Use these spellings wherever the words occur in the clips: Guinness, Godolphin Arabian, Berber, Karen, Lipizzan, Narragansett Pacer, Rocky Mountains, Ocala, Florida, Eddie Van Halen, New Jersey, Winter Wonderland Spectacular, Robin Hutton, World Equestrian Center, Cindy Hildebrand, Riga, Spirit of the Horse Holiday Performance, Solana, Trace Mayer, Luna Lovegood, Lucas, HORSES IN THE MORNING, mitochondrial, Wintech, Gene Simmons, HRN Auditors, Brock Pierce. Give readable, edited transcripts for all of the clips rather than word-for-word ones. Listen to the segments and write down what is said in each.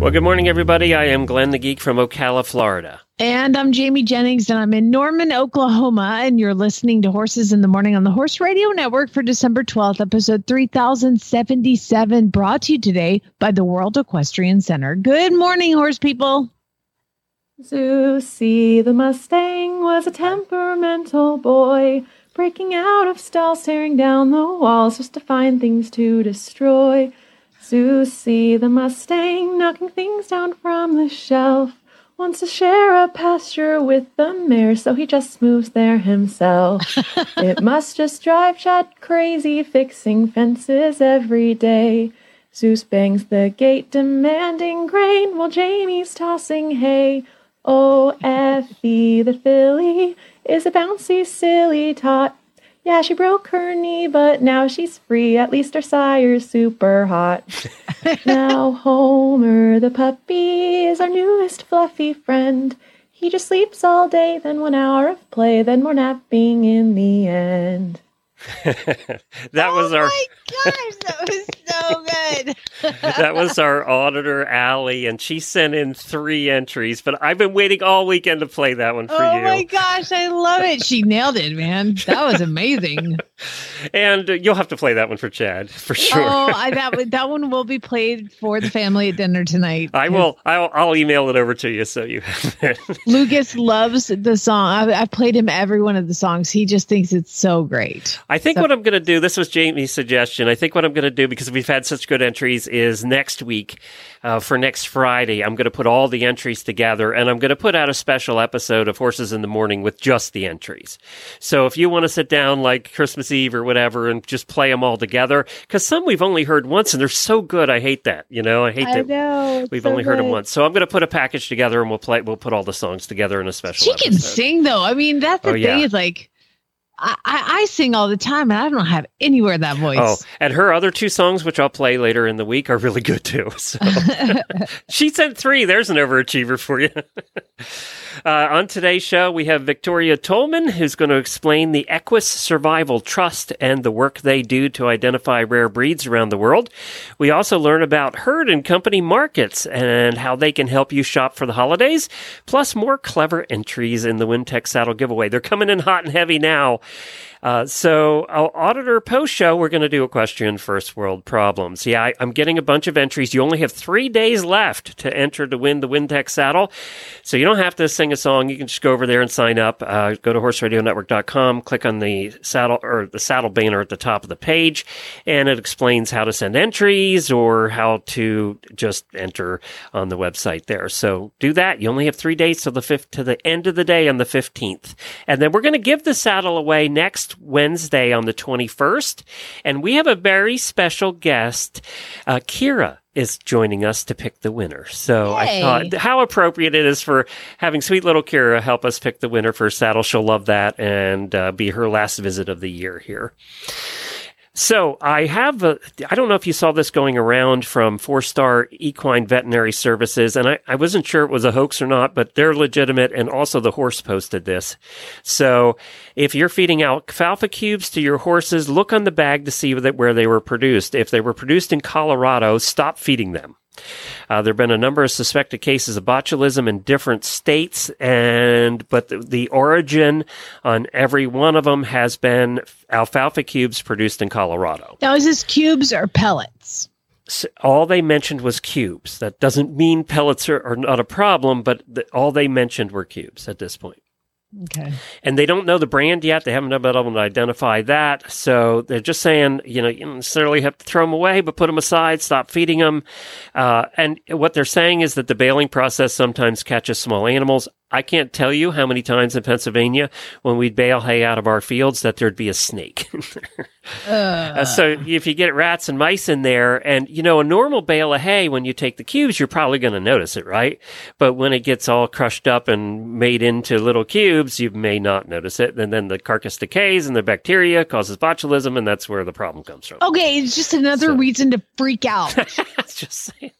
Well, good morning, everybody. I am Glenn the Geek from Ocala, Florida. And I'm Jamie Jennings, and I'm in Norman, Oklahoma, and you're listening to Horses in the Morning on the Horse Radio Network for December 12th, episode 3077, brought to you today by the World Equestrian Center. Good morning, horse people. Zeusy the Mustang was a temperamental boy, breaking out of stall, staring down the walls just to find things to destroy. Zeussee the Mustang, knocking things down from the shelf, wants to share a pasture with the mare, so he just moves there himself. It must just drive Chad crazy, fixing fences every day. Zeus bangs the gate, demanding grain, while Jamie's tossing hay. Oh, Effie the filly is a bouncy, silly tot. Yeah, she broke her knee, but now she's free. At least her sire's super hot. Now Homer the puppy is our newest fluffy friend. He just sleeps all day, then 1 hour of play, then more napping in the end. Oh my gosh, that was so good. That was our auditor, Allie, and she sent in 3 entries, but I've been waiting all weekend to play that one for you. Oh my gosh, I love it. She nailed it, man. That was amazing. And you'll have to play that one for Chad, for sure. That one will be played for the family at dinner tonight. I'll email it over to you so you have it. Lucas loves the song. I've played him every one of the songs. He just thinks it's so great. I think what I'm going to do, this was Jamie's suggestion, I think what I'm going to do, because we've had such good entries, is next week, for next Friday, I'm going to put all the entries together, and I'm going to put out a special episode of Horses in the Morning with just the entries. So if you want to sit down like Christmas Eve or whatever and just play them all together, because some we've only heard once, and they're so good, I hate that, you know? We've only heard them once. So I'm going to put a package together, and we'll put all the songs together in a special episode. She can sing, though. I mean, that's the thing, is like... I sing all the time, and I don't have anywhere that voice. Oh, and her other 2 songs, which I'll play later in the week, are really good, too. So. She sent 3. There's an overachiever for you. On today's show, we have Victoria Tollman, who's going to explain the Equus Survival Trust and the work they do to identify rare breeds around the world. We also learn about herd and company markets and how they can help you shop for the holidays, plus more clever entries in the Wintech Saddle Giveaway. They're coming in hot and heavy now. So our auditor post-show, we're going to do equestrian first world problems. Yeah, I'm getting a bunch of entries. You only have 3 days left to enter to win the Wintech saddle. So you don't have to sing a song. You can just go over there and sign up. Go to horseradionetwork.com, click on the saddle banner at the top of the page, and it explains how to send entries or how to just enter on the website there. So do that. You only have 3 days to the end of the day on the 15th. And then we're going to give the saddle away next Wednesday on the 21st, and we have a very special guest. Kira is joining us to pick the winner. So yay. I thought how appropriate it is for having sweet little Kira help us pick the winner for saddle. She'll love that, and be her last visit of the year here. So I have, I don't know if you saw this going around from 4-Star Equine Veterinary Services, and I wasn't sure it was a hoax or not, but they're legitimate, and also the horse posted this. So if you're feeding alfalfa cubes to your horses, look on the bag to see where they were produced. If they were produced in Colorado, stop feeding them. There have been a number of suspected cases of botulism in different states, but the origin on every one of them has been alfalfa cubes produced in Colorado. Now, is this cubes or pellets? So all they mentioned was cubes. That doesn't mean pellets are not a problem, but all they mentioned were cubes at this point. Okay. And they don't know the brand yet. They haven't been able to identify that. So they're just saying, you don't necessarily have to throw them away, but put them aside, stop feeding them. And what they're saying is that the baling process sometimes catches small animals. I can't tell you how many times in Pennsylvania when we'd bale hay out of our fields that there'd be a snake. So if you get rats and mice in there, and, you know, a normal bale of hay, when you take the cubes, you're probably going to notice it, right? But when it gets all crushed up and made into little cubes, you may not notice it. And then the carcass decays and the bacteria causes botulism, and that's where the problem comes from. Okay, it's just another reason to freak out. Just saying.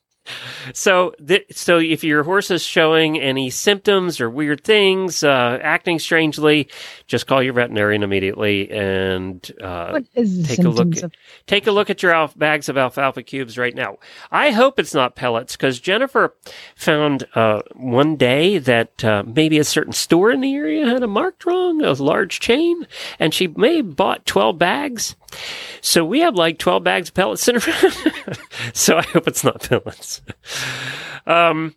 So if your horse is showing any symptoms or weird things, acting strangely, just call your veterinarian immediately and take a look at your bags of alfalfa cubes right now. I hope it's not pellets, because Jennifer found one day that maybe a certain store in the area had a marked wrong, a large chain, and she may have bought 12 bags. So we have like 12 bags of pellets in around. So I hope it's not pellets. So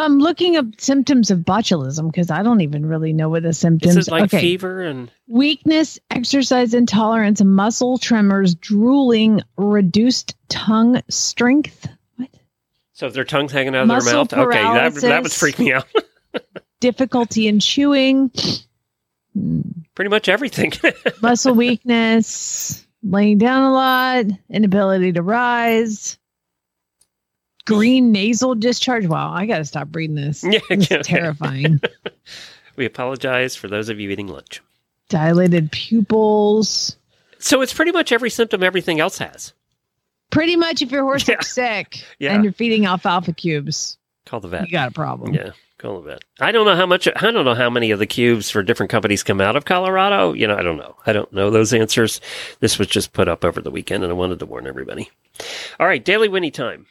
I'm looking up symptoms of botulism, because I don't even really know what the symptoms are. This is like fever and weakness, exercise intolerance, muscle tremors, drooling, reduced tongue strength. What? So if their tongue's hanging out of muscle their mouth, paralysis, okay, that would freak me out. Difficulty in chewing. Pretty much everything. Muscle weakness, laying down a lot, inability to rise, green nasal discharge. Wow, I got to stop reading this. Yeah, it's terrifying. We apologize for those of you eating lunch. Dilated pupils. So it's pretty much every symptom everything else has. Pretty much if your horse is sick and you're feeding alfalfa cubes, call the vet. You got a problem. Yeah. Cool event. I don't know how many of the cubes for different companies come out of Colorado. You know, I don't know those answers. This was just put up over the weekend, and I wanted to warn everybody. All right, Daily Winnie time.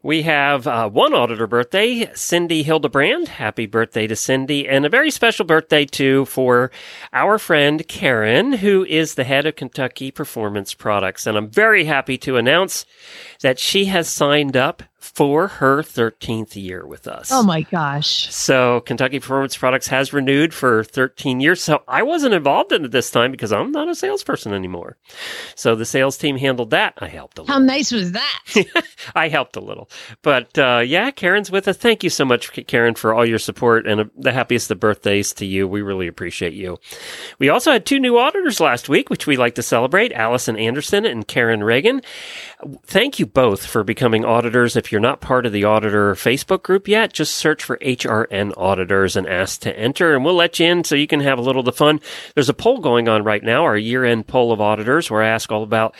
We have one auditor birthday, Cindy Hildebrand. Happy birthday to Cindy, and a very special birthday, too, for our friend Karen, who is the head of Kentucky Performance Products. And I'm very happy to announce that she has signed up for her 13th year with us. Oh, my gosh. So Kentucky Performance Products has renewed for 13 years. So I wasn't involved in it this time because I'm not a salesperson anymore. So the sales team handled that. I helped a little. How nice was that? I helped a little. But yeah, Karen's with us. Thank you so much, Karen, for all your support, and the happiest of birthdays to you. We really appreciate you. We also had two new auditors last week, which we like to celebrate, Allison Anderson and Karen Reagan. Thank you both for becoming auditors. If you're not part of the auditor Facebook group yet, just search for HRN Auditors and ask to enter, and we'll let you in so you can have a little of the fun. There's a poll going on right now, our year-end poll of auditors, where I ask all about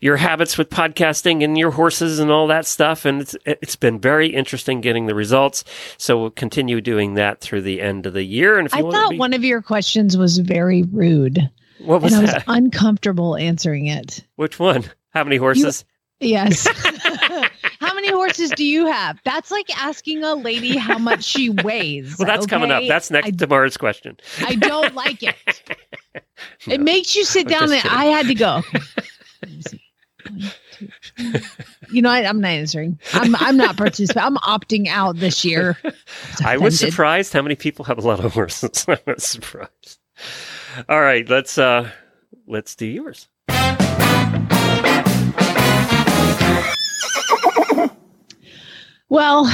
your habits with podcasting and your horses and all that stuff, and it's been very interesting getting the results, so we'll continue doing that through the end of the year. And if you one of your questions was very rude. What was that? I was uncomfortable answering it. Which one? How many horses? Yes. How many horses do you have? That's like asking a lady how much she weighs. Well, that's coming up. That's next tomorrow's question. I don't like it. No, it makes you sit down, and kidding. I had to go. One, two, three. You know, I'm not answering. I'm not participating. I'm opting out this year. I was surprised how many people have a lot of horses. I was surprised. All right, let's do yours. Well,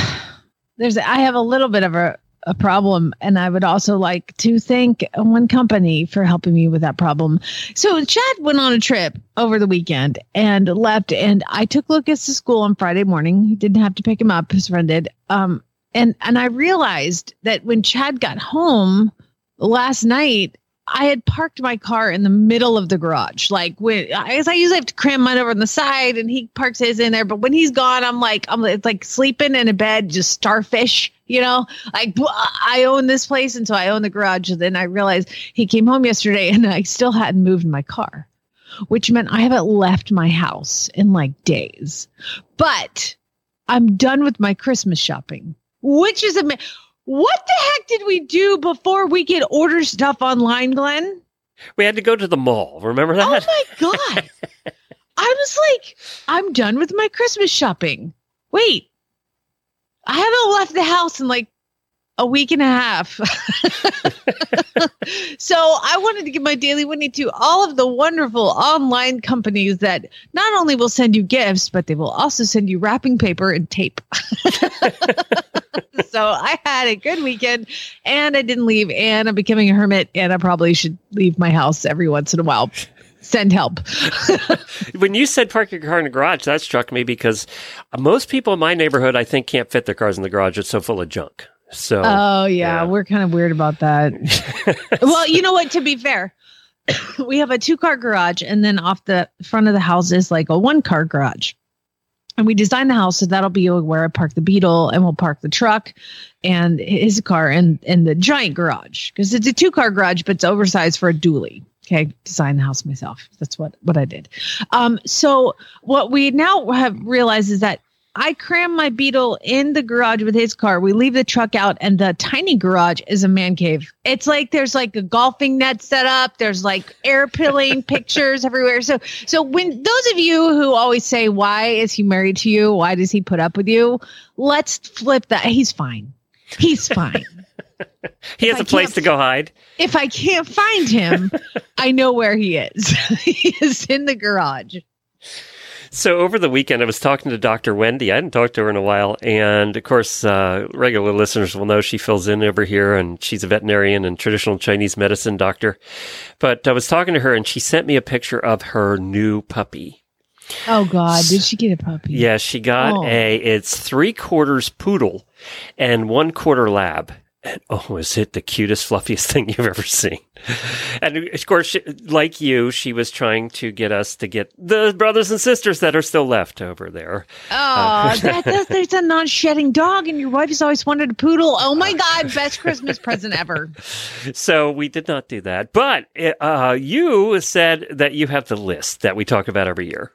I have a little bit of a problem, and I would also like to thank one company for helping me with that problem. So Chad went on a trip over the weekend and left, and I took Lucas to school on Friday morning. He didn't have to pick him up. His friend did. And I realized that when Chad got home last night, I had parked my car in the middle of the garage. Like, I usually have to cram mine over on the side, and he parks his in there. But when he's gone, it's like sleeping in a bed, just starfish, you know, like I own this place. And so I own the garage. And then I realized he came home yesterday and I still hadn't moved my car, which meant I haven't left my house in like days, but I'm done with my Christmas shopping, which is amazing. What the heck did we do before we could order stuff online, Glenn? We had to go to the mall. Remember that? Oh, my God. I was like, I'm done with my Christmas shopping. Wait, I haven't left the house in like a week and a half. So I wanted to give my daily Winnie to all of the wonderful online companies that not only will send you gifts, but they will also send you wrapping paper and tape. So I had a good weekend and I didn't leave, and I'm becoming a hermit, and I probably should leave my house every once in a while. Send help. When you said park your car in the garage, that struck me because most people in my neighborhood, I think, can't fit their cars in the garage. It's so full of junk. So, Oh, yeah. We're kind of weird about that. Well, you know what? To be fair, we have a 2-car garage, and then off the front of the house is like a 1-car garage. And we designed the house so that'll be where I park the Beetle, and we'll park the truck and his car and the giant garage, because it's a 2-car garage, but it's oversized for a dually. Okay, I designed the house myself. That's what I did. So what we now have realized is that I cram my Beetle in the garage with his car. We leave the truck out, and the tiny garage is a man cave. It's like there's like a golfing net set up. There's like air pilling pictures everywhere. So when those of you who always say, why is he married to you? Why does he put up with you? Let's flip that. He's fine. He's fine. He has a place to go hide. If I can't find him, I know where he is. He is in the garage. So over the weekend, I was talking to Dr. Wendy. I hadn't talked to her in a while. And, of course, regular listeners will know she fills in over here, and she's a veterinarian and traditional Chinese medicine doctor. But I was talking to her, and she sent me a picture of her new puppy. Oh, God. Did she get a puppy? Yeah, she got it's 3/4 poodle and 1/4 lab. And, oh, is it the cutest, fluffiest thing you've ever seen? And, of course, she was trying to get us to get the brothers and sisters that are still left over there. Oh, there's a non-shedding dog, and your wife has always wanted a poodle. Oh, my God, best Christmas present ever. So we did not do that. But you said that you have the list that we talk about every year.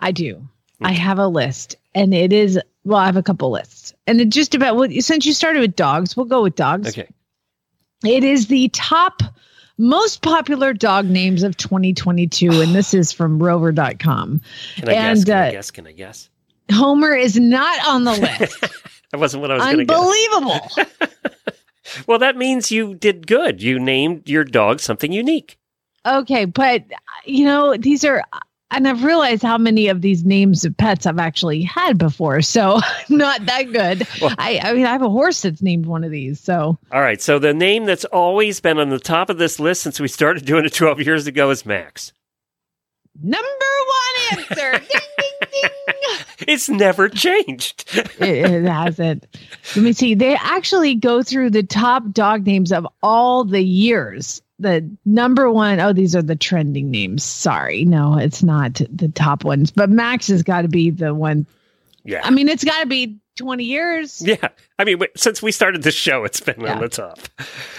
I do. Mm-hmm. I have a list, and it is... Well, I have a couple lists, and it just about, since you started with dogs, we'll go with dogs. Okay. It is the top most popular dog names of 2022. And this is from rover.com. Can I guess? Homer is not on the list. That wasn't what I was going to guess. Unbelievable. Well, that means you did good. You named your dog something unique. Okay. But these are, and I've realized how many of these names of pets I've actually had before. So not that good. Well, I mean, I have a horse that's named one of these. So. All right. So the name that's always been on the top of this list since we started doing it 12 years ago is Max. Number one answer. Ding, ding, ding. It's never changed. It hasn't. Let me see. They actually go through the top dog names of all the years. The number one, these are the trending names. Sorry. No, it's not the top ones. But Max has got to be the one. Yeah. I mean, it's got to be 20 years. Yeah. I mean, since we started the show, it's been on the top.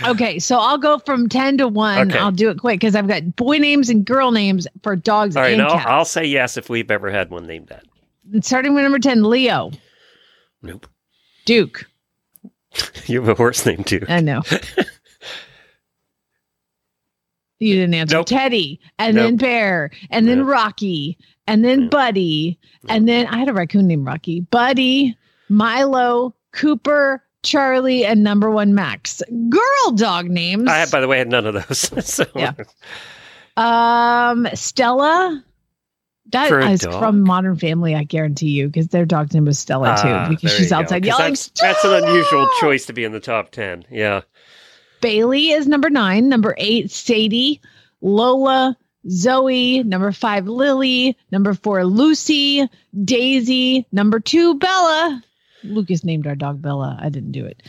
Okay. So I'll go from 10 to 1. Okay. I'll do it quick because I've got boy names and girl names for dogs and cats. All right. I'll say yes if we've ever had one named that. And starting with number 10, Leo. Nope. Duke. You have a horse named Duke. I know. You didn't answer. Nope. Teddy, and then Bear, and then Rocky, and then Buddy, and then I had a raccoon named Rocky, Buddy, Milo, Cooper, Charlie, and number one Max. Girl dog names. I, by the way, had none of those. So. Yeah. Stella. That is from Modern Family, I guarantee you, because their dog's name was Stella, too, because she's outside yelling, Stella! That's an unusual choice to be in the top 10. Yeah. Bailey is number 9, number 8, Sadie, Lola, Zoe, number 5, Lily, number 4, Lucy, Daisy, number 2, Bella. Lucas named our dog Bella. I didn't do it.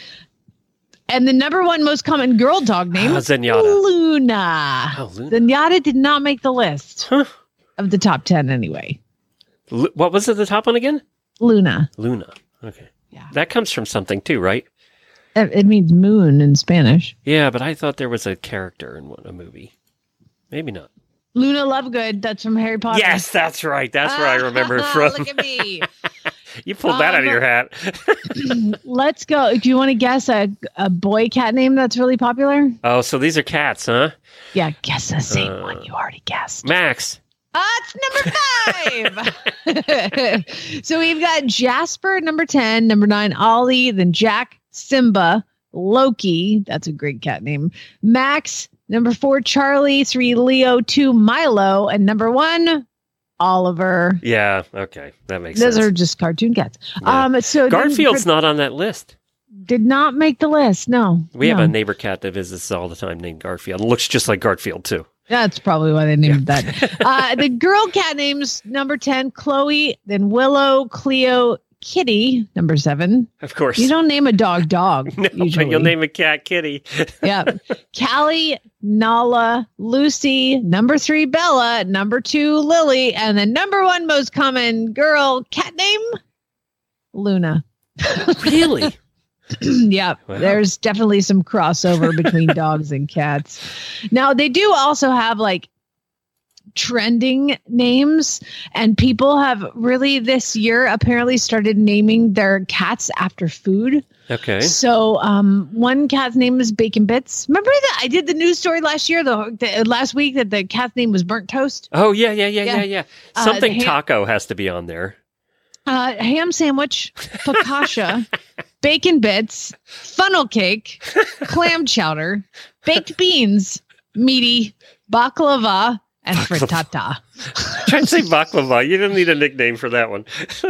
And the number one most common girl dog name is Luna. Oh, Luna. Zenyatta did not make the list of the top 10 anyway. What was it, the top one again? Luna. Luna. Okay. Yeah. That comes from something too, right? It means moon in Spanish. Yeah, but I thought there was a character in a movie. Maybe not. Luna Lovegood. That's from Harry Potter. Yes, that's right. That's where I remember it from. Look at me. You pulled that out of your hat. Let's go. Do you want to guess a boy cat name that's really popular? Oh, so these are cats, huh? Yeah, guess the same one you already guessed. Max. It's number 5. So we've got Jasper, number 10, number 9, Ollie, then Jack, Simba, Loki, that's a great cat name, Max, number 4, Charlie, 3, Leo, 2, Milo, and number 1, Oliver. Yeah, okay. That makes sense. Those are just cartoon cats. Yeah. So Garfield's not on that list. Did not make the list, no. We have a neighbor cat that visits all the time named Garfield. It looks just like Garfield, too. That's probably why they named that. The girl cat names, number 10, Chloe, then Willow, Cleo, Kitty, number 7. Of course. You don't name a dog, no, usually. But you'll name a cat Kitty. Yeah. Callie, Nala, Lucy, number 3, Bella, number 2, Lily, and the number 1 most common girl cat name, Luna. Really? Yeah, wow. There's definitely some crossover between dogs and cats. Now, they do also have like trending names, and people have really this year apparently started naming their cats after food. Okay. So one cat's name is Bacon Bits. Remember that I did the news story last year, last week, that the cat's name was Burnt Toast? Oh, yeah. Something taco has to be on there. Ham sandwich, focaccia, bacon bits, funnel cake, clam chowder, baked beans, meaty, baklava, and frittata. Try to say baklava. You didn't need a nickname for that one.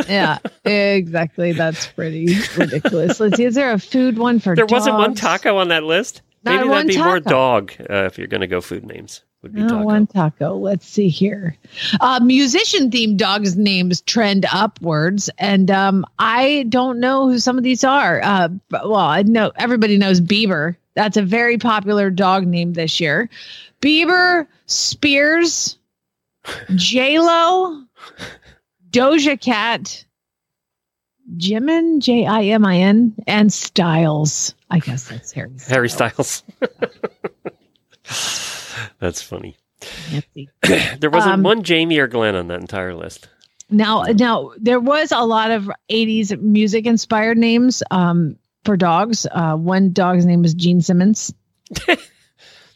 Yeah, exactly. That's pretty ridiculous. Let's see. Is there a food one for dogs? There wasn't one taco on that list. Maybe that'd be more dog if you're going to go food names. Would be taco. One taco. Let's see here. Musician-themed dogs' names trend upwards, and I don't know who some of these are. Well, I know everybody knows Bieber. That's a very popular dog name this year. Bieber, Spears, J-Lo, Doja Cat, Jimin, J-I-M-I-N, and Styles. I guess that's Harry Styles. That's funny. There wasn't one Jamie or Glenn on that entire list. Now there was a lot of 80s music inspired names for dogs. One dog's name was Gene Simmons,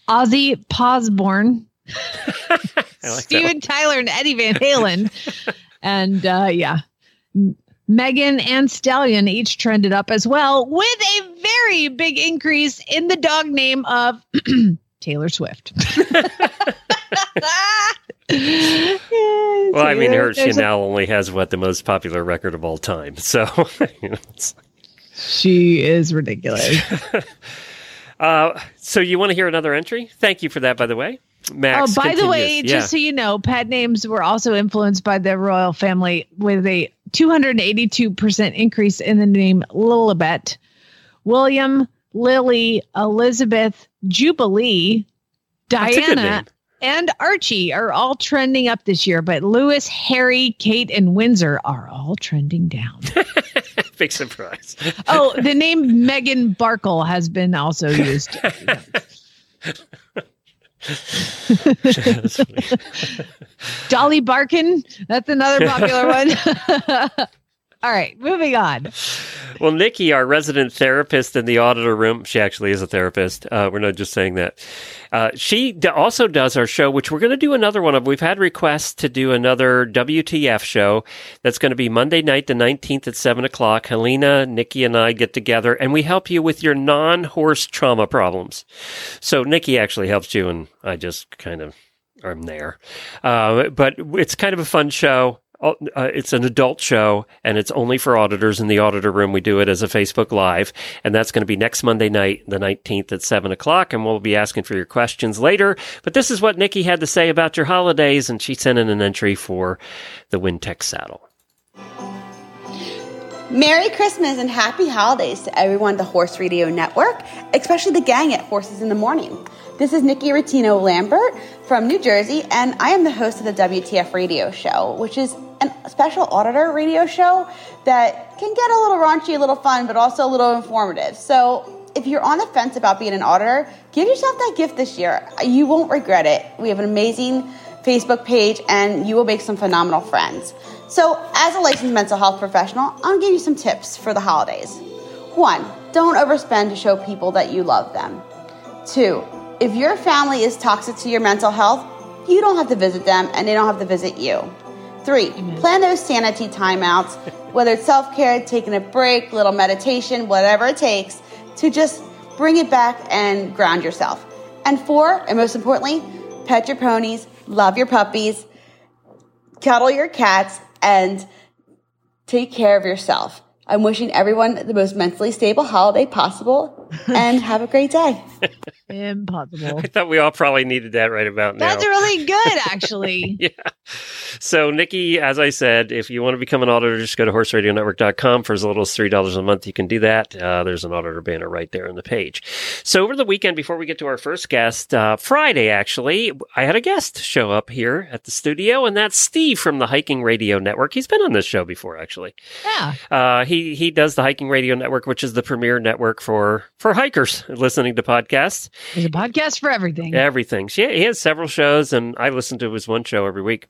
Ozzy Posbourne, Steven Tyler and Eddie Van Halen, and Megan and Stallion each trended up as well, with a very big increase in the dog name of Taylor Swift. Yeah, well, I mean, she now only has the most popular record of all time. So she is ridiculous. So you want to hear another entry? Thank you for that, by the way. Max. Oh, by continues. The way, just so you know, pet names were also influenced by the royal family, with a 282% increase in the name Lilibet, William, Lily, Elizabeth, Jubilee, Diana, and Archie are all trending up this year, but Lewis, Harry, Kate, and Windsor are all trending down. Big surprise. Oh, the name Megan Barkle has been also used. Dolly Barkin, that's another popular one. All right, moving on. Well, Nikki, our resident therapist in the auditor room, she actually is a therapist. We're not just saying that. She also does our show, which we're going to do another one of. We've had requests to do another WTF show. That's going to be Monday night, the 19th at 7 o'clock. Helena, Nikki, and I get together, and we help you with your non-horse trauma problems. So Nikki actually helps you, and I just kind of am there. But it's kind of a fun show. It's an adult show, and it's only for auditors in the auditor room. We do it as a Facebook Live, and that's going to be next Monday night, the 19th at 7 o'clock, and we'll be asking for your questions later. But this is what Nikki had to say about your holidays, and she sent in an entry for the Wintech saddle. Merry Christmas and happy holidays to everyone at the Horse Radio Network, especially the gang at Horses in the Morning. This is Nikki Rettino Lambert from New Jersey, and I am the host of the WTF Radio Show, which is a special auditor radio show that can get a little raunchy, a little fun, but also a little informative. So if you're on the fence about being an auditor, give yourself that gift this year. You won't regret it. We have an amazing Facebook page, and you will make some phenomenal friends. So as a licensed mental health professional, I'll give you some tips for the holidays. 1, don't overspend to show people that you love them. 2, if your family is toxic to your mental health, you don't have to visit them, and they don't have to visit you. 3, plan those sanity timeouts, whether it's self-care, taking a break, little meditation, whatever it takes, to just bring it back and ground yourself. And four, and most importantly, pet your ponies, love your puppies, cuddle your cats, and take care of yourself. I'm wishing everyone the most mentally stable holiday possible, and have a great day. Impossible. I thought we all probably needed that right about now. That's really good, actually. Yeah. So, Nikki, as I said, if you want to become an auditor, just go to horseradionetwork.com. For as little as $3 a month, you can do that. There's an auditor banner right there on the page. So, over the weekend, before we get to our first guest, Friday, actually, I had a guest show up here at the studio, and that's Steve from the Hiking Radio Network. He's been on this show before, actually. Yeah. He does the Hiking Radio Network, which is the premier network for hikers listening to podcasts. There's a podcast for everything. Everything. He has several shows, and I listen to his one show every week.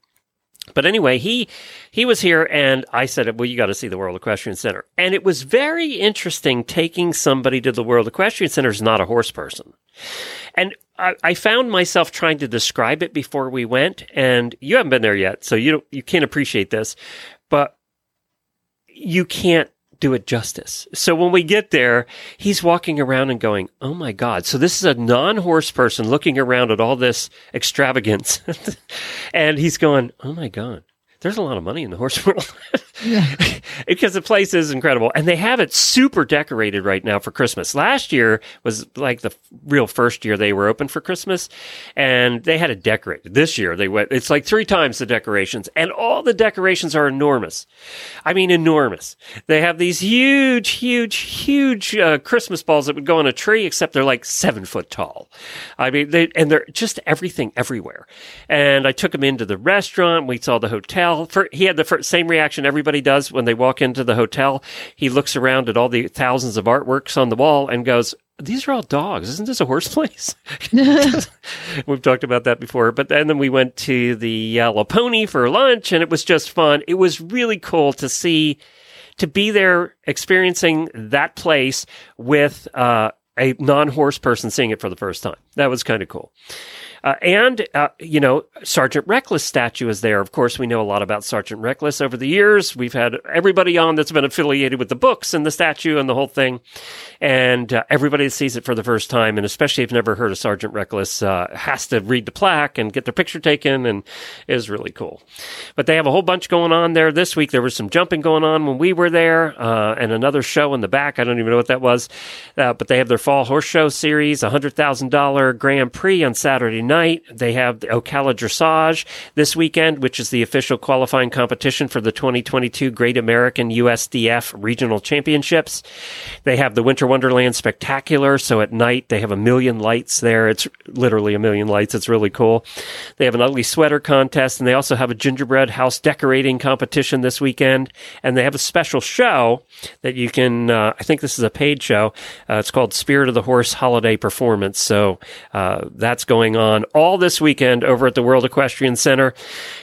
But anyway, he was here, and I said, well, you got to see the World Equestrian Center. And it was very interesting taking somebody to the World Equestrian Center who's not a horse person. And I found myself trying to describe it before we went, and you haven't been there yet, so you can't appreciate this, but you can't do it justice. So when we get there, he's walking around and going, oh my God. So this is a non-horse person looking around at all this extravagance. And he's going, oh my God, there's a lot of money in the horse world. Yeah. Because the place is incredible. And they have it super decorated right now for Christmas. Last year was like the real first year they were open for Christmas, and they had it decorated. This year they went, it's like 3 times the decorations, and all the decorations are enormous. I mean, enormous. They have these huge Christmas balls that would go on a tree, except they're like 7 foot tall. I mean, they're just everything everywhere. And I took him into the restaurant. We saw the hotel. He had the same reaction everybody does when they walk into the hotel. He looks around at all the thousands of artworks on the wall and goes, these are all dogs. Isn't this a horse place? We've talked about that before. And then we went to the La Pony for lunch, and it was just fun. It was really cool to see, to be there experiencing that place with a non-horse person seeing it for the first time. That was kind of cool. Sergeant Reckless statue is there. Of course, we know a lot about Sergeant Reckless over the years. We've had everybody on that's been affiliated with the books and the statue and the whole thing. And everybody that sees it for the first time, and especially if you've never heard of Sergeant Reckless, has to read the plaque and get their picture taken, and it is really cool. But they have a whole bunch going on there this week. There was some jumping going on when we were there, and another show in the back. I don't even know what that was. But they have their Fall Horse Show Series, $100,000 Grand Prix on Saturday night. They have the Ocala Dressage this weekend, which is the official qualifying competition for the 2022 Great American USDF Regional Championships. They have the Winter Wonderland Spectacular, so at night they have 1,000,000 lights there. It's literally 1,000,000 lights. It's really cool. They have an ugly sweater contest, and they also have a gingerbread house decorating competition this weekend. And they have a special show that you can, I think this is a paid show. It's called Spirit of the Horse Holiday Performance. So that's going on all this weekend over at the World Equestrian Center.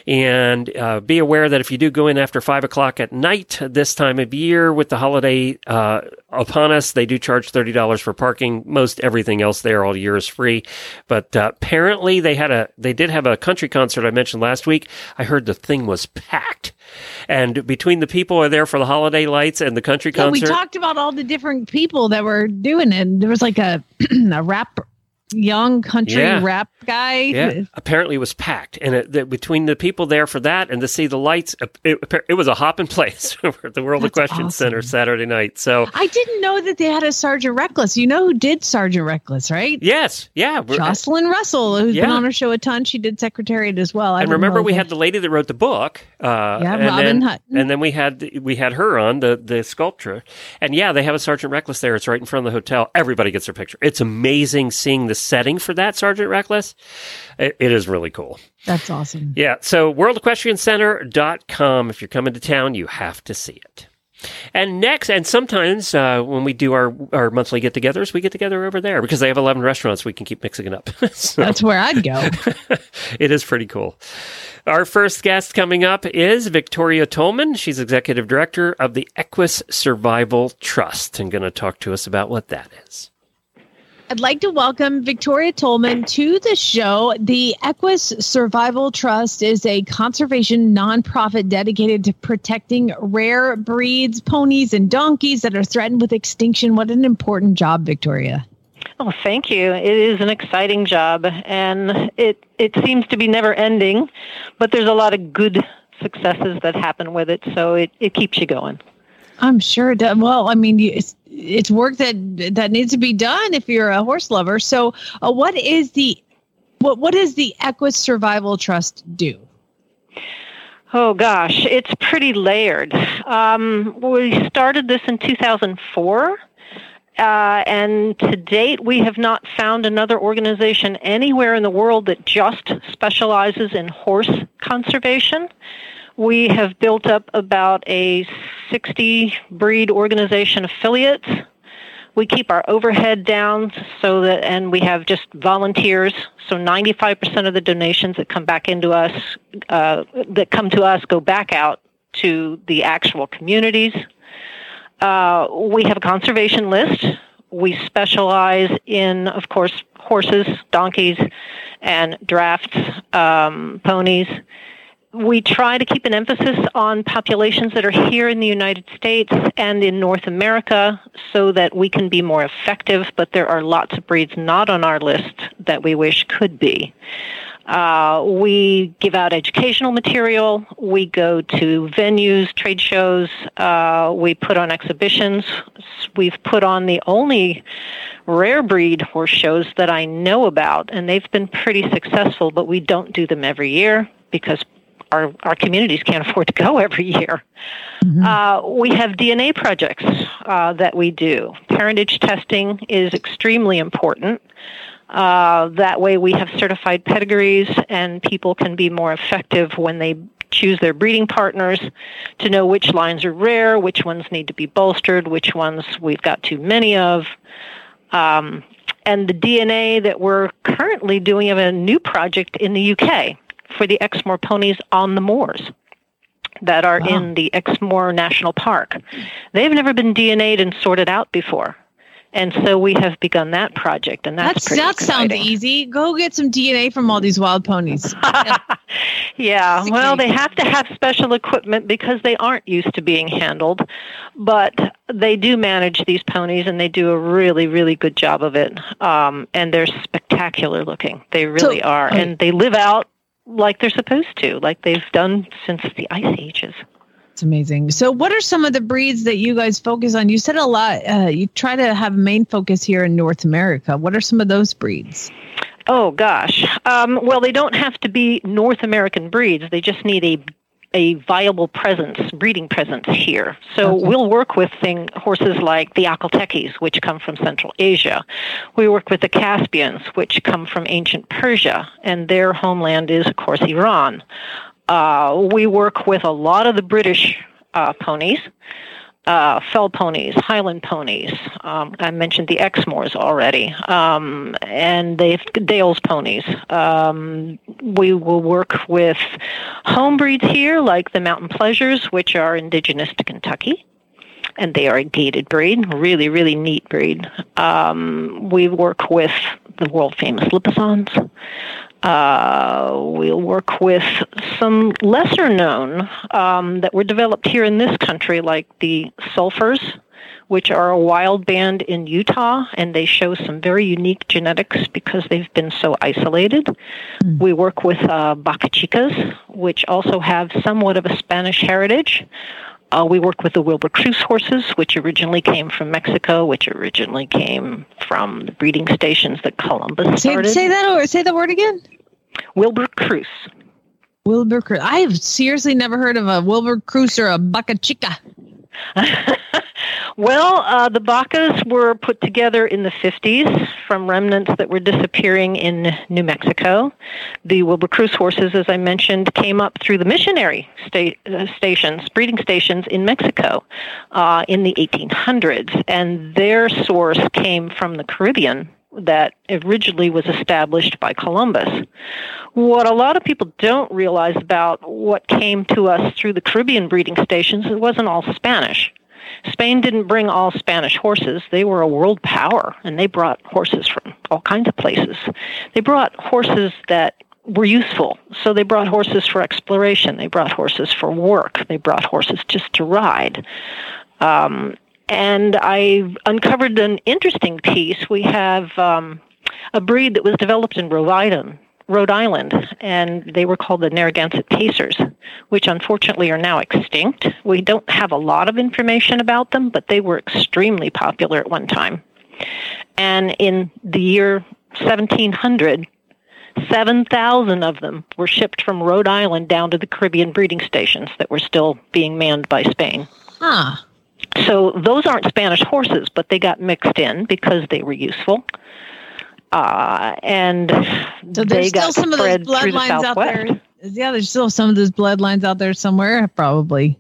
And be aware that if you do go in after 5 o'clock at night this time of year with the holiday upon us, they do charge $30 for parking. Most everything else there all year is free. But apparently they did have a country concert I mentioned last week. I heard the thing was packed. And between the people are there for the holiday lights and the country concert. We talked about all the different people that were doing it. And there was like a rapper. Young country rap guy. Yeah. Apparently it was packed. And between the people there for that and to see the lights, it was a hopping place over at the World Equestrian Center Saturday night. So I didn't know that they had a Sergeant Reckless. You know who did Sergeant Reckless, right? Yes. Yeah. Jocelyn Russell, who's been on our show a ton. She did Secretariat as well. And remember we had the lady that wrote the book. Robin Hutton. And then we had her on, the sculpture. And yeah, they have a Sergeant Reckless there. It's right in front of the hotel. Everybody gets their picture. It's amazing seeing the setting for that Sergeant Reckless. It is really cool. That's awesome. Yeah. So worldequestriancenter.com. If you're coming to town, you have to see it. And next, and sometimes when we do our monthly get-togethers, we get together over there because they have 11 restaurants. We can keep mixing it up. So, that's where I'd go. It is pretty cool. Our first guest coming up is Victoria Tollman. She's Executive Director of the Equus Survival Trust and going to talk to us about what that is. I'd like to welcome Victoria Tollman to the show. The Equus Survival Trust is a conservation nonprofit dedicated to protecting rare breeds, ponies, and donkeys that are threatened with extinction. What an important job, Victoria. Oh, thank you. It is an exciting job, and it seems to be never-ending, but there's a lot of good successes that happen with it, so it keeps you going. I'm sure it does. Well, I mean, it's work that needs to be done if you're a horse lover. So what does the Equus Survival Trust do? Oh, gosh, it's pretty layered. We started this in 2004, and to date, we have not found another organization anywhere in the world that just specializes in horse conservation. We have built up about a 60 breed organization affiliates. We keep our overhead down and we have just volunteers. So 95% of the donations that come back into us, that come to us, go back out to the actual communities. We have a conservation list. We specialize in, of course, horses, donkeys, and drafts, ponies. We try to keep an emphasis on populations that are here in the United States and in North America so that we can be more effective, but there are lots of breeds not on our list that we wish could be. We give out educational material. We go to venues, trade shows. We put on exhibitions. We've put on the only rare breed horse shows that I know about, and they've been pretty successful, but we don't do them every year because our communities can't afford to go every year. Mm-hmm. We have DNA projects that we do. Parentage testing is extremely important. That way we have certified pedigrees and people can be more effective when they choose their breeding partners to know which lines are rare, which ones need to be bolstered, which ones we've got too many of. And the DNA that we're currently doing of a new project in the UK for the Exmoor ponies on the moors that are in the Exmoor National Park. They've never been DNA'd and sorted out before. And so we have begun that project, and that's pretty exciting. That sounds easy. Go get some DNA from all these wild ponies. Yeah, well, they have to have special equipment because they aren't used to being handled, but they do manage these ponies, and they do a really, really good job of it. And they're spectacular looking. They really are, and they live out like they're supposed to, like they've done since the Ice Ages. It's amazing. So what are some of the breeds that you guys focus on? You said a lot, you try to have a main focus here in North America. What are some of those breeds? Oh, gosh. Well, they don't have to be North American breeds. They just need a viable presence, breeding presence here. So we'll work with horses like the Akhal-Tekes, which come from Central Asia. We work with the Caspians, which come from ancient Persia, and their homeland is, of course, Iran. We work with a lot of the British ponies, fell ponies, Highland ponies. I mentioned the Exmoors already, and Dale's ponies. We will work with home breeds here, like the Mountain Pleasures, which are indigenous to Kentucky, and they are a gated breed, really, really neat breed. We work with the world-famous Lipizzanes. We'll work with some lesser known that were developed here in this country, like the Sulphurs, which are a wild band in Utah, and they show some very unique genetics because they've been so isolated. Mm. We work with Bacachicas, which also have somewhat of a Spanish heritage. We work with the Wilbur-Cruce horses, which originally came from Mexico, which originally came from the breeding stations that Columbus started. Say the word again. Wilbur-Cruce. Wilbur-Cruce. I have seriously never heard of a Wilbur-Cruce or a Bacachica. Well, the Bacas were put together in the 50s from remnants that were disappearing in New Mexico. The Wilbur-Cruce horses, as I mentioned, came up through the missionary breeding stations in Mexico in the 1800s, and their source came from the Caribbean that originally was established by Columbus. What a lot of people don't realize about what came to us through the Caribbean breeding stations, it wasn't all Spanish. Spain didn't bring all Spanish horses. They were a world power, and they brought horses from all kinds of places. They brought horses that were useful. So they brought horses for exploration. They brought horses for work. They brought horses just to ride. And I uncovered an interesting piece. We have a breed that was developed in Rhode Island, and they were called the Narragansett Pacers, which unfortunately are now extinct. We don't have a lot of information about them, but they were extremely popular at one time. And in the year 1700, 7,000 of them were shipped from Rhode Island down to the Caribbean breeding stations that were still being manned by Spain. Huh. So those aren't Spanish horses, but they got mixed in because they were useful. And so they got still some spread of those through the Southwest. Out there. Yeah, there's still some of those bloodlines out there somewhere, probably.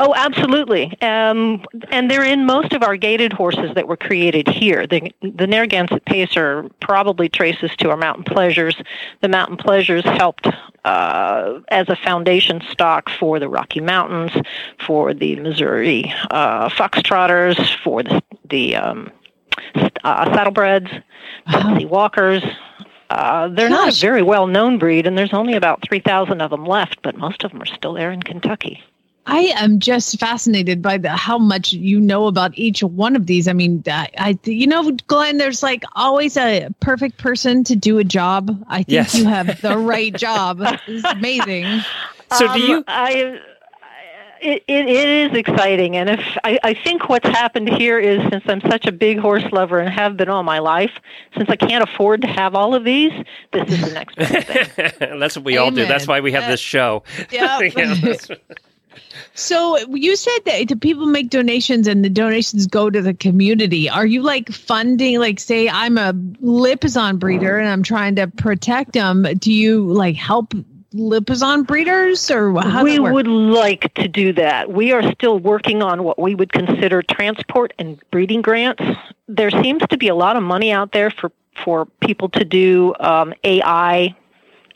Oh, absolutely. And they're in most of our gated horses that were created here. The Narragansett Pacer probably traces to our Mountain Pleasures. The Mountain Pleasures helped as a foundation stock for the Rocky Mountains, for the Missouri Foxtrotters, for the saddlebreds, Tennessee Walkers. They're not a very well-known breed, and there's only about 3,000 of them left, but most of them are still there in Kentucky. I am just fascinated by how much you know about each one of these. I mean, Glenn, there's like always a perfect person to do a job. I think you have the right job. It's amazing. So do you... It is exciting, and I think what's happened here is, since I'm such a big horse lover and have been all my life, since I can't afford to have all of these, this is the next best thing. That's what we all do. That's why we have this show. Yep. So you said that people make donations and the donations go to the community. Are you like funding, like say I'm a Lipizzan breeder and I'm trying to protect them. Do you like help Lipizzan breeders, or how we would like to do that? We are still working on what we would consider transport and breeding grants. There seems to be a lot of money out there for people to do AI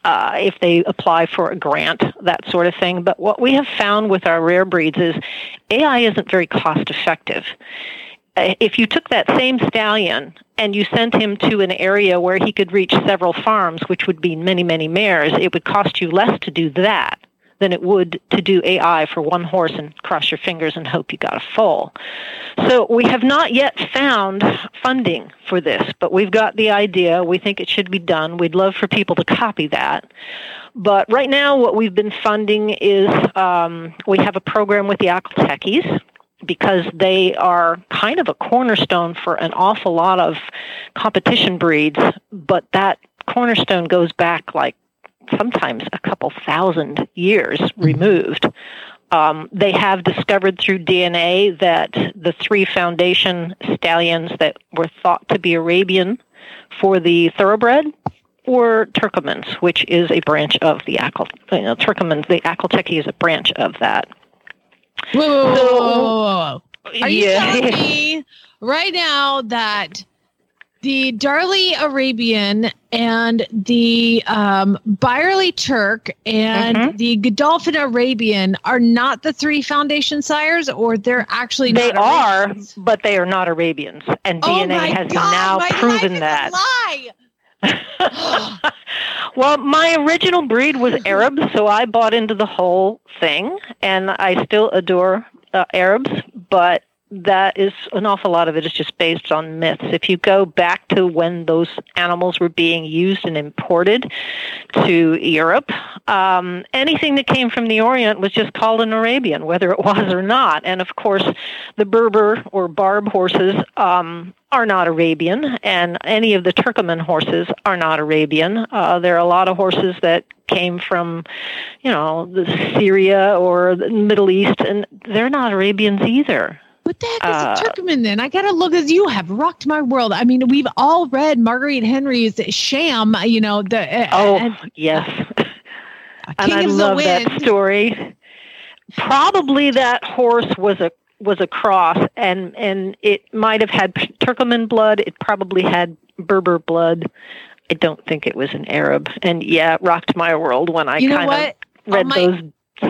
if they apply for a grant, that sort of thing. But what we have found with our rare breeds is AI isn't very cost effective. If you took that same stallion and you sent him to an area where he could reach several farms, which would be many, many mares, it would cost you less to do that than it would to do AI for one horse and cross your fingers and hope you got a foal. So we have not yet found funding for this, but we've got the idea. We think it should be done. We'd love for people to copy that. But right now what we've been funding is we have a program with the Akhal-Tekes, because they are kind of a cornerstone for an awful lot of competition breeds, but that cornerstone goes back like sometimes a couple thousand years removed. They have discovered through DNA that the three foundation stallions that were thought to be Arabian for the thoroughbred were Turkomans, which is a branch of the Akhal-Teke. Turkomans, the Akhal-Teke is a branch of that. Whoa. Are you telling me right now that the Darley Arabian and the Byerly Turk and the Godolphin Arabian are not the three foundation sires, or they're actually not? They Arabians? Are, but they are not Arabians, and DNA has now proven that. Lie. Well, my original breed was Arab, so I bought into the whole thing, and I still adore Arabs, but that is an awful lot of it is just based on myths. If you go back to when those animals were being used and imported to Europe, anything that came from the Orient was just called an Arabian, whether it was or not. And of course, the Berber or Barb horses are not Arabian, and any of the Turkoman horses are not Arabian. There are a lot of horses that came from, the Syria or the Middle East, and they're not Arabians either. What the heck is a Turkoman then? I got to look, as you have rocked my world. I mean, we've all read Marguerite Henry's Sham, yes. And I love that story. Probably that horse was a cross, and it might have had Turkoman blood. It probably had Berber blood. I don't think it was an Arab. And yeah, it rocked my world when I kind of read those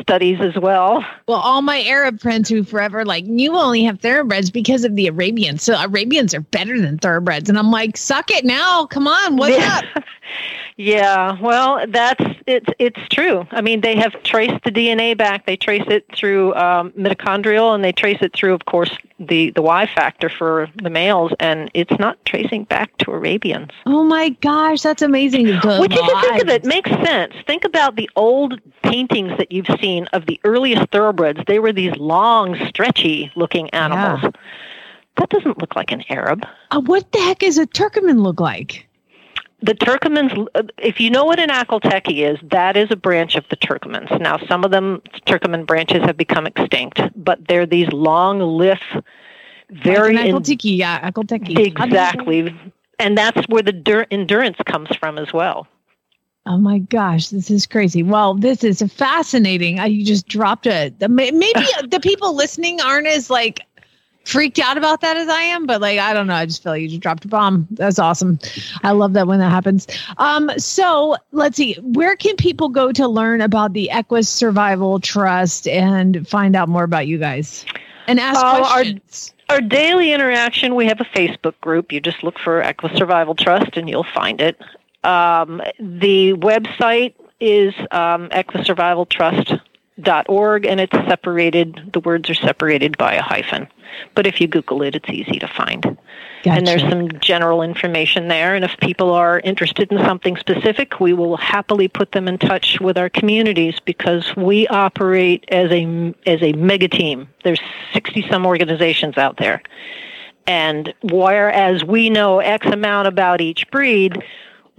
studies as well. Well, all my Arab friends who forever you only have thoroughbreds because of the Arabians. So Arabians are better than thoroughbreds. And I'm like, suck it now. Come on. What's up? Yeah, well, it's true. I mean, they have traced the DNA back. They trace it through mitochondrial, and they trace it through, of course, the Y factor for the males, and it's not tracing back to Arabians. Oh, my gosh, that's amazing. Which, if you think of it, makes sense. Think about the old paintings that you've seen of the earliest thoroughbreds. They were these long, stretchy-looking animals. Yeah. That doesn't look like an Arab. What the heck does a Turkoman look like? The Turkomans, if you know what an Akhal-Teke is, that is a branch of the Turkomans. Now, some of them, Turkoman branches have become extinct, but they're these long, lithe, very... Like an Akhal-Teke, yeah, Akhal-Teke. Exactly. And that's where the endurance comes from as well. Oh, my gosh, this is crazy. Well, this is fascinating. You just dropped it. Maybe the people listening aren't as, like... freaked out about that as I am, but like, I don't know. I just feel like you just dropped a bomb. That's awesome. I love that when that happens. So let's see, where can people go to learn about the Equus Survival Trust and find out more about you guys and ask questions? Our daily interaction, we have a Facebook group. You just look for Equus Survival Trust and you'll find it. The website is EquusSurvivalTrust.org, and it's separated. The words are separated by a hyphen. But if you Google it, it's easy to find. Gotcha. And there's some general information there. And if people are interested in something specific, we will happily put them in touch with our communities, because we operate as a mega team. There's 60-some organizations out there. And whereas we know X amount about each breed,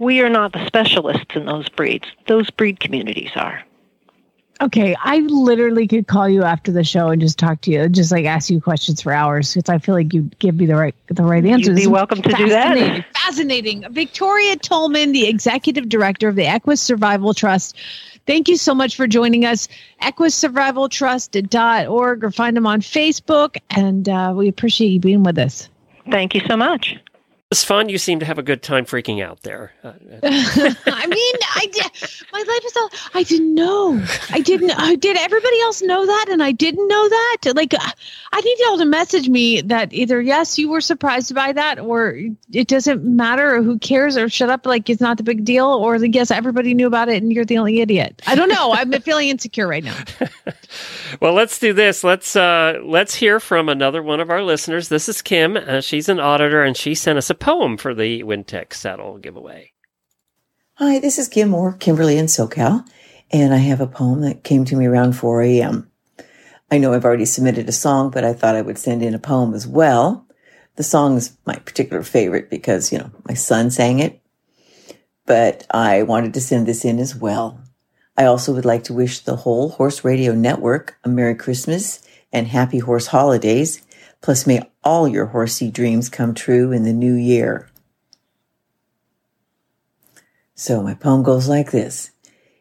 we are not the specialists in those breeds. Those breed communities are. Okay, I literally could call you after the show and just talk to you, just like ask you questions for hours, because I feel like you'd give me the right answers. You'd be welcome to do that. Fascinating. Victoria Tollman, the Executive Director of the Equus Survival Trust. Thank you so much for joining us. EquusSurvivalTrust.org, or find them on Facebook, and we appreciate you being with us. Thank you so much. It was fun. You seem to have a good time freaking out there. I mean, my life is all, I didn't know. Did everybody else know that? And I didn't know that. Like, I need y'all to message me that either, yes, you were surprised by that, or it doesn't matter, or who cares, or shut up, like it's not the big deal, or the, yes, everybody knew about it and you're the only idiot. I don't know. I'm feeling insecure right now. Well, let's do this. Let's hear from another one of our listeners. This is Kim. She's an auditor, and she sent us a poem for the Wintech saddle giveaway. Hi, this is Kim Moore, Kimberly in SoCal, and I have a poem that came to me around 4 a.m. I know I've already submitted a song, but I thought I would send in a poem as well. The song is my particular favorite because, you know, my son sang it, but I wanted to send this in as well. I also would like to wish the whole Horse Radio Network a Merry Christmas and Happy Horse Holidays. Plus, may all your horsey dreams come true in the new year. So my poem goes like this.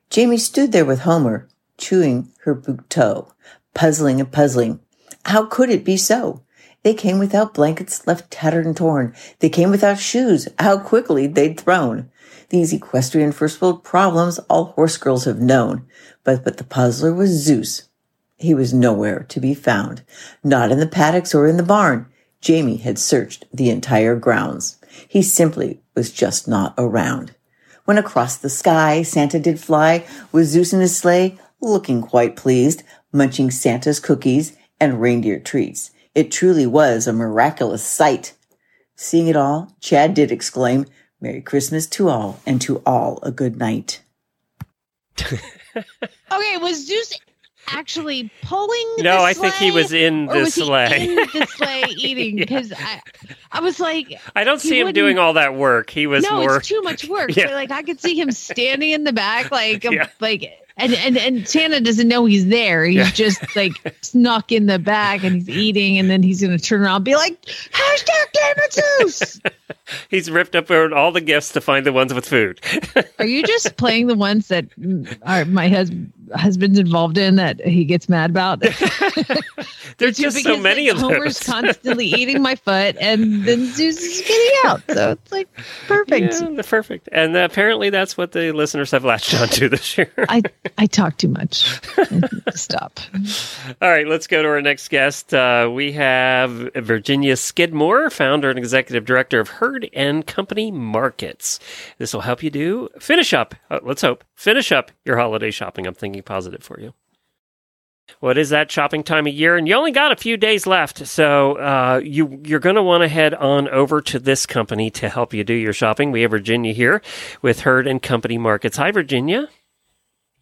Jamie stood there with Homer, chewing her boot toe, puzzling and puzzling. How could it be so? They came without blankets, left tattered and torn. They came without shoes. How quickly they'd thrown. These equestrian first world problems all horse girls have known. But the puzzler was Zeus. He was nowhere to be found, not in the paddocks or in the barn. Jamie had searched the entire grounds. He simply was just not around. When across the sky Santa did fly, with Zeus in his sleigh, looking quite pleased, munching Santa's cookies and reindeer treats. It truly was a miraculous sight. Seeing it all, Chad did exclaim, "Merry Christmas to all, and to all a good night." Okay, was Zeus... actually pulling the sleigh? No, I think he was in the sleigh. In the sleigh eating, because yeah. I was like... I don't see him doing all that work. He was it's too much work. Yeah. So, like, I could see him standing in the back, like... Yeah. Like and Santa doesn't know he's there. He's just, like, snuck in the back, and he's eating, and then he's going to turn around and be like, #DamnitZeus! He's ripped up all the gifts to find the ones with food. Are you just playing the ones that my husband's involved in that he gets mad about? There's just so many of those. Homer's constantly eating my foot, and then Zeus is getting out. So it's like perfect. Yeah, perfect. And apparently that's what the listeners have latched onto this year. I talk too much. Stop. All right, let's go to our next guest. We have Virginia Skidmore, founder and executive director of Herd and Company Markets. This will help you do finish up your holiday shopping. I'm thinking positive for you. Well, it is that shopping time of year, and you only got a few days left, so you're going to want to head on over to this company to help you do your shopping. We have Virginia here with Herd and Company Markets. Hi, Virginia.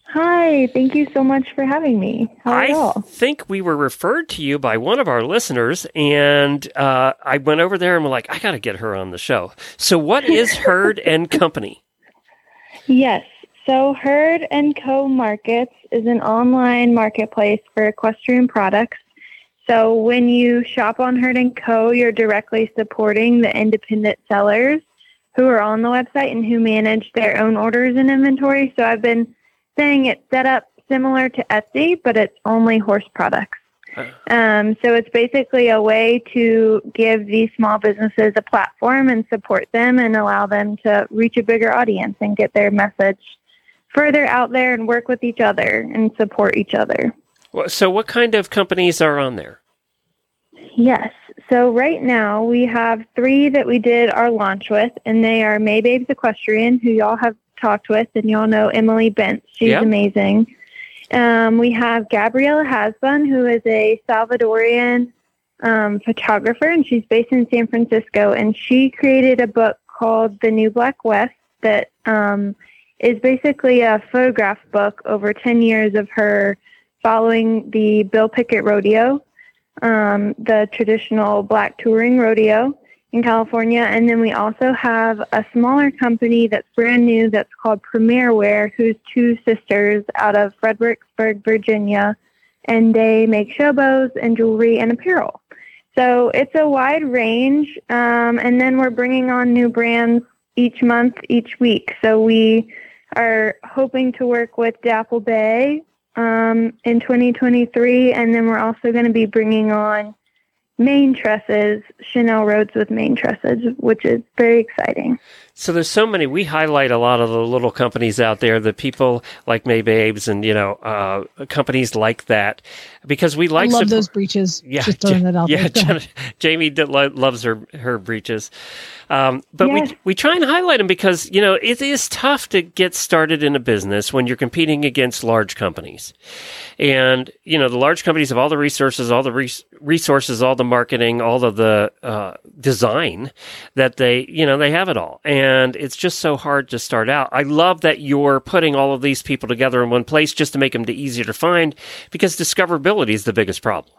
Hi. Thank you so much for having me. How are y'all? I think we were referred to you by one of our listeners, and I went over there and we're like, I got to get her on the show. So what is Herd and Company? Yes. So Herd & Co. Markets is an online marketplace for equestrian products. So when you shop on Herd & Co., you're directly supporting the independent sellers who are on the website and who manage their own orders and inventory. So I've been saying it's set up similar to Etsy, but it's only horse products. So it's basically a way to give these small businesses a platform and support them and allow them to reach a bigger audience and get their message further out there and work with each other and support each other. So what kind of companies are on there? Yes. So right now we have three that we did our launch with, and they are Maybabes Equestrian, who y'all have talked with, and y'all know Emily Bentz. She's amazing. We have Gabriela Hasbun, who is a Salvadorian photographer, and she's based in San Francisco. And she created a book called The New Black West that is basically a photograph book over 10 years of her following the Bill Pickett Rodeo, the traditional black touring rodeo in California. And then we also have a smaller company that's brand new that's called Premier Wear, who's two sisters out of Fredericksburg, Virginia, and they make show bows and jewelry and apparel. So it's a wide range, and then we're bringing on new brands each month, each week. So we are hoping to work with Dapple Bay in 2023, and then we're also going to be bringing on Main Tresses, Chanel Rhodes with Main Tresses, which is very exciting. So there's so many. We highlight a lot of the little companies out there, the people like Maybabes and, companies like that, because we like... I love those breeches. Yeah, just throwing that out there. Jamie loves her breeches. But we try and highlight them because, it is tough to get started in a business when you're competing against large companies. And, the large companies have all the resources, all the marketing, all of the design that they have it all. And it's just so hard to start out. I love that you're putting all of these people together in one place just to make them easier to find, because discoverability is the biggest problem.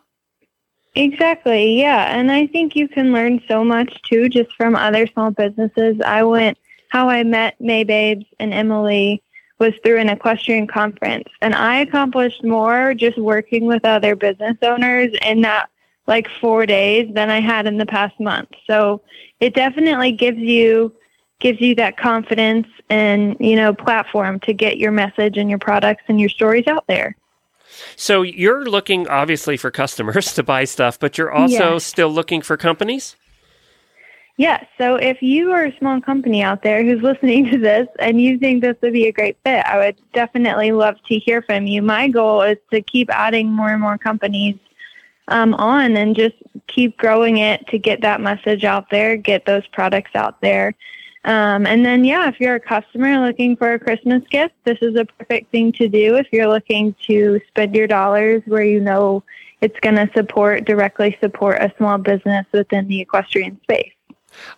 Exactly, yeah. And I think you can learn so much, too, just from other small businesses. How I met Maybabes and Emily was through an equestrian conference. And I accomplished more just working with other business owners in that, 4 days than I had in the past month. So it definitely gives you that confidence and, platform to get your message and your products and your stories out there. So you're looking, obviously, for customers to buy stuff, but you're also still looking for companies? Yes. So if you are a small company out there who's listening to this and you think this would be a great fit, I would definitely love to hear from you. My goal is to keep adding more and more companies on and just keep growing it to get that message out there, get those products out there. And then, if you're a customer looking for a Christmas gift, this is a perfect thing to do if you're looking to spend your dollars where it's going to directly support a small business within the equestrian space.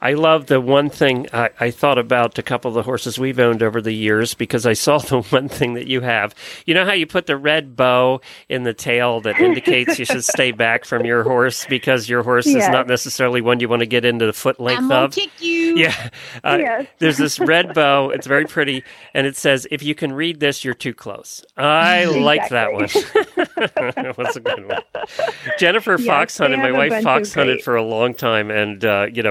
I love the one thing I thought about a couple of the horses we've owned over the years, because I saw the one thing that you have. You know how you put the red bow in the tail that indicates you should stay back from your horse because your horse is not necessarily one you want to get into the foot length of. I'm going to kick you. Yeah. There's this red bow. It's very pretty. And it says, if you can read this, you're too close. I like that one. What's a good one? Jennifer fox hunted. My wife fox hunted for a long time, and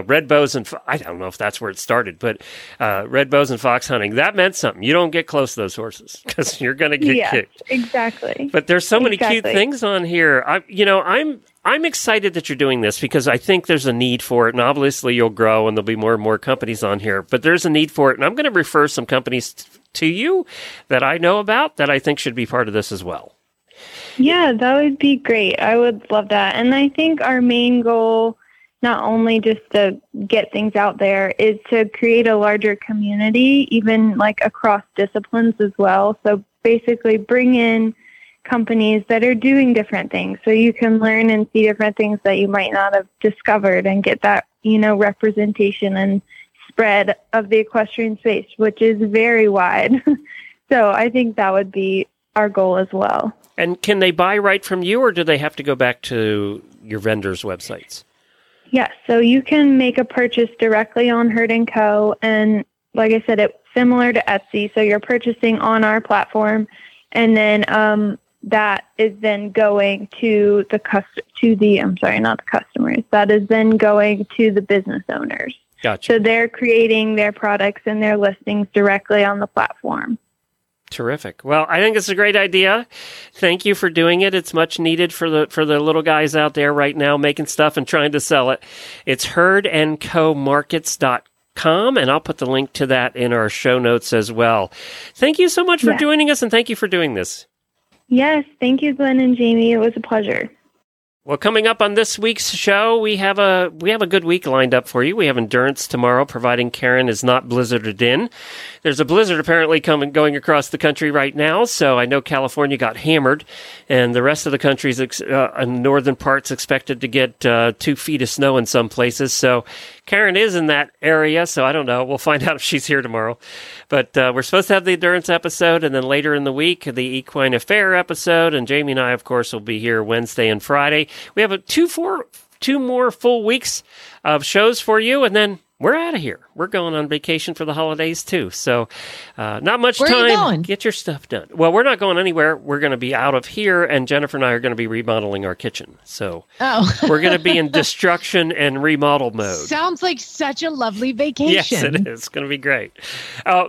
red bows and I don't know if that's where it started, but red bows and fox hunting, that meant something. You don't get close to those horses because you're going to get kicked. Exactly. But there's so many cute things on here. I'm excited that you're doing this because I think there's a need for it, and obviously you'll grow and there'll be more and more companies on here, but there's a need for it, and I'm going to refer some companies to you that I know about that I think should be part of this as well. Yeah, that would be great. I would love that. And I think our main goal, not only just to get things out there, is to create a larger community, even like across disciplines as well. So basically bring in companies that are doing different things, so you can learn and see different things that you might not have discovered, and get that, representation and spread of the equestrian space, which is very wide. So I think that would be our goal as well. And can they buy right from you, or do they have to go back to your vendors' websites? Yes, so you can make a purchase directly on Herd & Co. And like I said, it's similar to Etsy, so you're purchasing on our platform, and then that is then going to the That is then going to the business owners. Gotcha. So they're creating their products and their listings directly on the platform. Terrific. Well, I think it's a great idea. Thank you for doing it. It's much needed for the little guys out there right now making stuff and trying to sell it. It's herdandcomarkets.com, and I'll put the link to that in our show notes as well. Thank you so much for joining us, and thank you for doing this. Yes, thank you, Glenn and Jamie. It was a pleasure. Well, coming up on this week's show, we have a good week lined up for you. We have endurance tomorrow, providing Karen is not blizzarded in. There's a blizzard apparently going across the country right now, so I know California got hammered, and the rest of the country's northern parts expected to get 2 feet of snow in some places. So Karen is in that area, so I don't know. We'll find out if she's here tomorrow. But we're supposed to have the endurance episode, and then later in the week, the Equine Affair episode. And Jamie and I, of course, will be here Wednesday and Friday. We have two more full weeks of shows for you, and then we're out of here. We're going on vacation for the holidays, too. So not much time. Where are you going? Get your stuff done. Well, we're not going anywhere. We're going to be out of here, and Jennifer and I are going to be remodeling our kitchen. So we're going to be in destruction and remodel mode. Sounds like such a lovely vacation. Yes, it is. It's going to be great.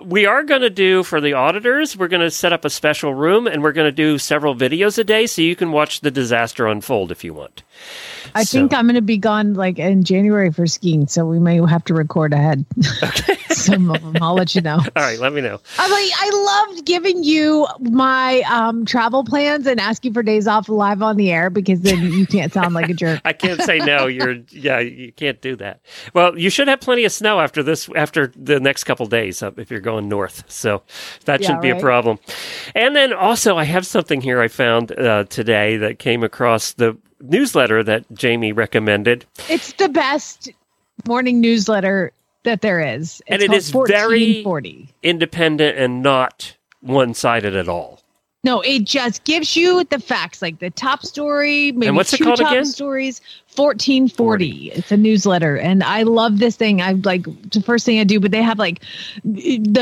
We are going to do, for the auditors, we're going to set up a special room, and we're going to do several videos a day, so you can watch the disaster unfold if you want. I think I'm going to be gone in January for skiing, so we may have to record ahead. Okay. Some of them. I'll let you know. All right, let me know. I loved giving you my travel plans and asking for days off live on the air, because then you can't sound like a jerk. I can't say no. You can't do that. Well, you should have plenty of snow after the next couple days if you're going north. So that shouldn't be a problem. And then also, I have something here I found today that came across the newsletter that Jamie recommended. It's the best morning newsletter that there is. It's, and it is very independent and not one-sided at all. No, it just gives you the facts, like the top story, maybe and what's two it called top again? Stories, 1440. 40. It's a newsletter, and I love this thing. I like the first thing I do, but they have the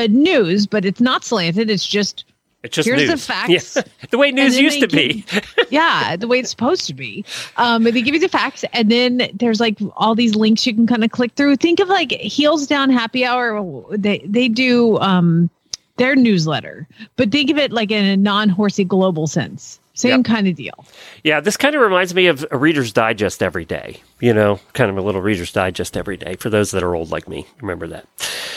news, but it's not slanted. It's just here's news. The facts. Yeah. The way news used to be. Yeah, the way it's supposed to be. They give you the facts, and then there's all these links you can kind of click through. Think of Heels Down Happy Hour. They do their newsletter, but think of it in a non-horsey global sense. Same kind of deal. Yeah, this kind of reminds me of a Reader's Digest every day. Kind of a little Reader's Digest every day for those that are old like me. Remember that.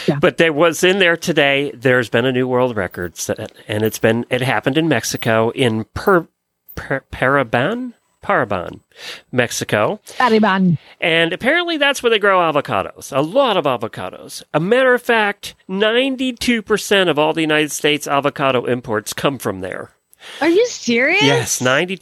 Yeah. But there was in there today, there's been a new world record set, and it happened in Mexico in Paraban, Mexico. Paraban. And apparently that's where they grow avocados, a lot of avocados. A matter of fact, 92% of all the United States avocado imports come from there. Are you serious? Yes, 92%,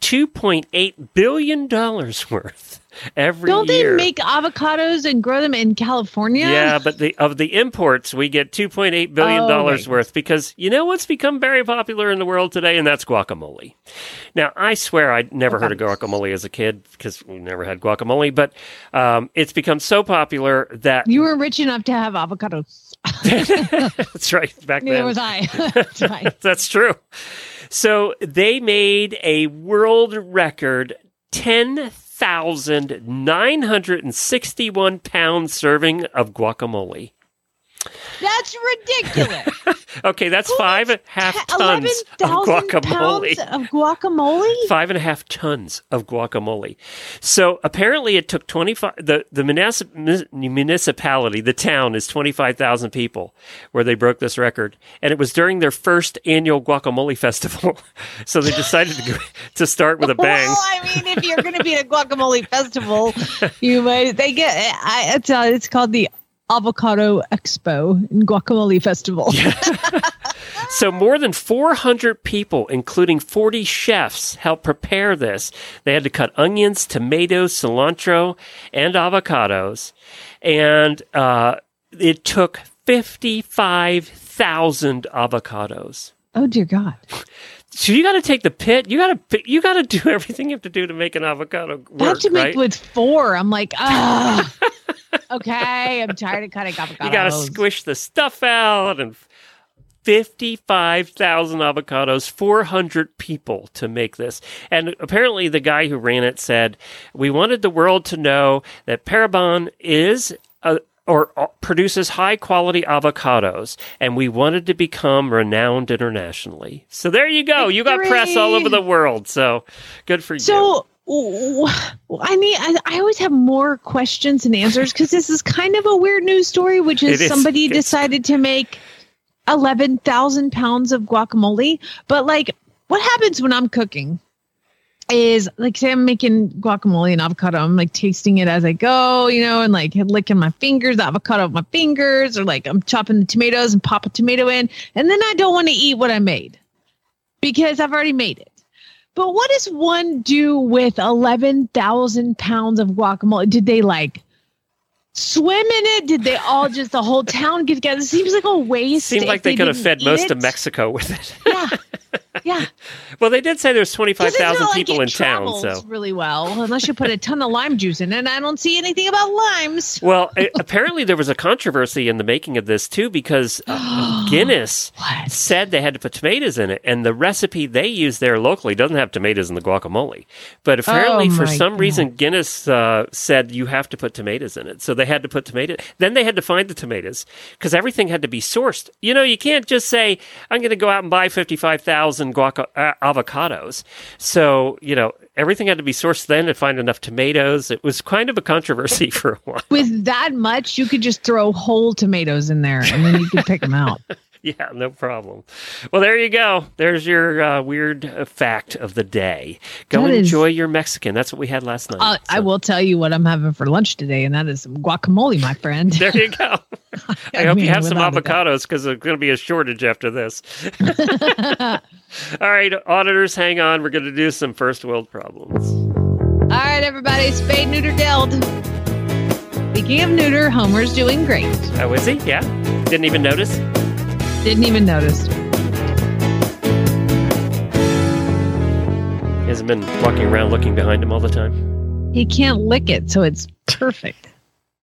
$2.8 billion worth every year. Don't they make avocados and grow them in California? Yeah, but of the imports, we get $2.8 billion worth, because you know what's become very popular in the world today, and that's guacamole. Now, I swear I never heard of guacamole as a kid, because we never had guacamole, but it's become so popular that... You were rich enough to have avocados. That's right. Back then. Neither was I. That's true. So they made a world record 10,961 pound serving of guacamole. That's ridiculous. Okay, that's 5.5 tons of guacamole. 5.5 tons of guacamole. So apparently it took 25. The municipality, the town is 25,000 people where they broke this record, and it was during their first annual guacamole festival. So they decided to start with a bang. Well, I mean, if you're going to be at a guacamole festival, you might. They get. It's called the Avocado Expo and Guacamole Festival. Yeah. So more than 400 people, including 40 chefs, helped prepare this. They had to cut onions, tomatoes, cilantro, and avocados. And it took 55,000 avocados. Oh, dear God. So you got to take the pit. You got to do everything you have to do to make an avocado work, I have to make with four. I'm like, ah. Okay, I'm tired of cutting avocados. You got to squish the stuff out, and 55,000 avocados, 400 people to make this. And apparently the guy who ran it said, we wanted the world to know that Parabon is produces high-quality avocados, and we wanted to become renowned internationally. So there you go. You got press all over the world, so good for you. So, I mean, I always have more questions and answers because this is kind of a weird news story, which is somebody decided to make 11,000 pounds of guacamole. But, like, what happens when I'm cooking is, like, say I'm making guacamole and avocado. I'm, like, tasting it as I go, you know, and, like, licking my fingers, the avocado with my fingers, or, like, I'm chopping the tomatoes and pop a tomato in. And then I don't want to eat what I made because I've already made it. But what does one do with 11,000 pounds of guacamole? Did they, like, swim in it? Did they all just the whole town get together? It seems like a waste. Seems like they could have fed most of Mexico with it. Yeah. Well, they did say there's 25,000 people in town, so really well, unless you put a ton of lime juice in, and I don't see anything about limes. Well, apparently there was a controversy in the making of this too, because Guinness said they had to put tomatoes in it, and the recipe they use there locally doesn't have tomatoes in the guacamole. But apparently, for some reason, Guinness said you have to put tomatoes in it, so they had to put tomatoes. Then they had to find the tomatoes because everything had to be sourced. You know, you can't just say I'm going to go out and buy 55,000. Avocados. So, you know, everything had to be sourced then to find enough tomatoes. It was kind of a controversy for a while. With that much, you could just throw whole tomatoes in there and then you could pick them out. Yeah, no problem. Well, there you go. There's your weird fact of the day. Enjoy your Mexican. That's what we had last night. I will tell you what I'm having for lunch today, and that is some guacamole, my friend. There you go. I hope you have some avocados because there's going to be a shortage after this. All right, auditors, hang on. We're going to do some first world problems. All right, everybody, spade, neuter, geld. Speaking of neuter, Homer's doing great. Oh, is he? Yeah. Didn't even notice. Didn't even notice. He hasn't been walking around looking behind him all the time. He can't lick it, so it's perfect.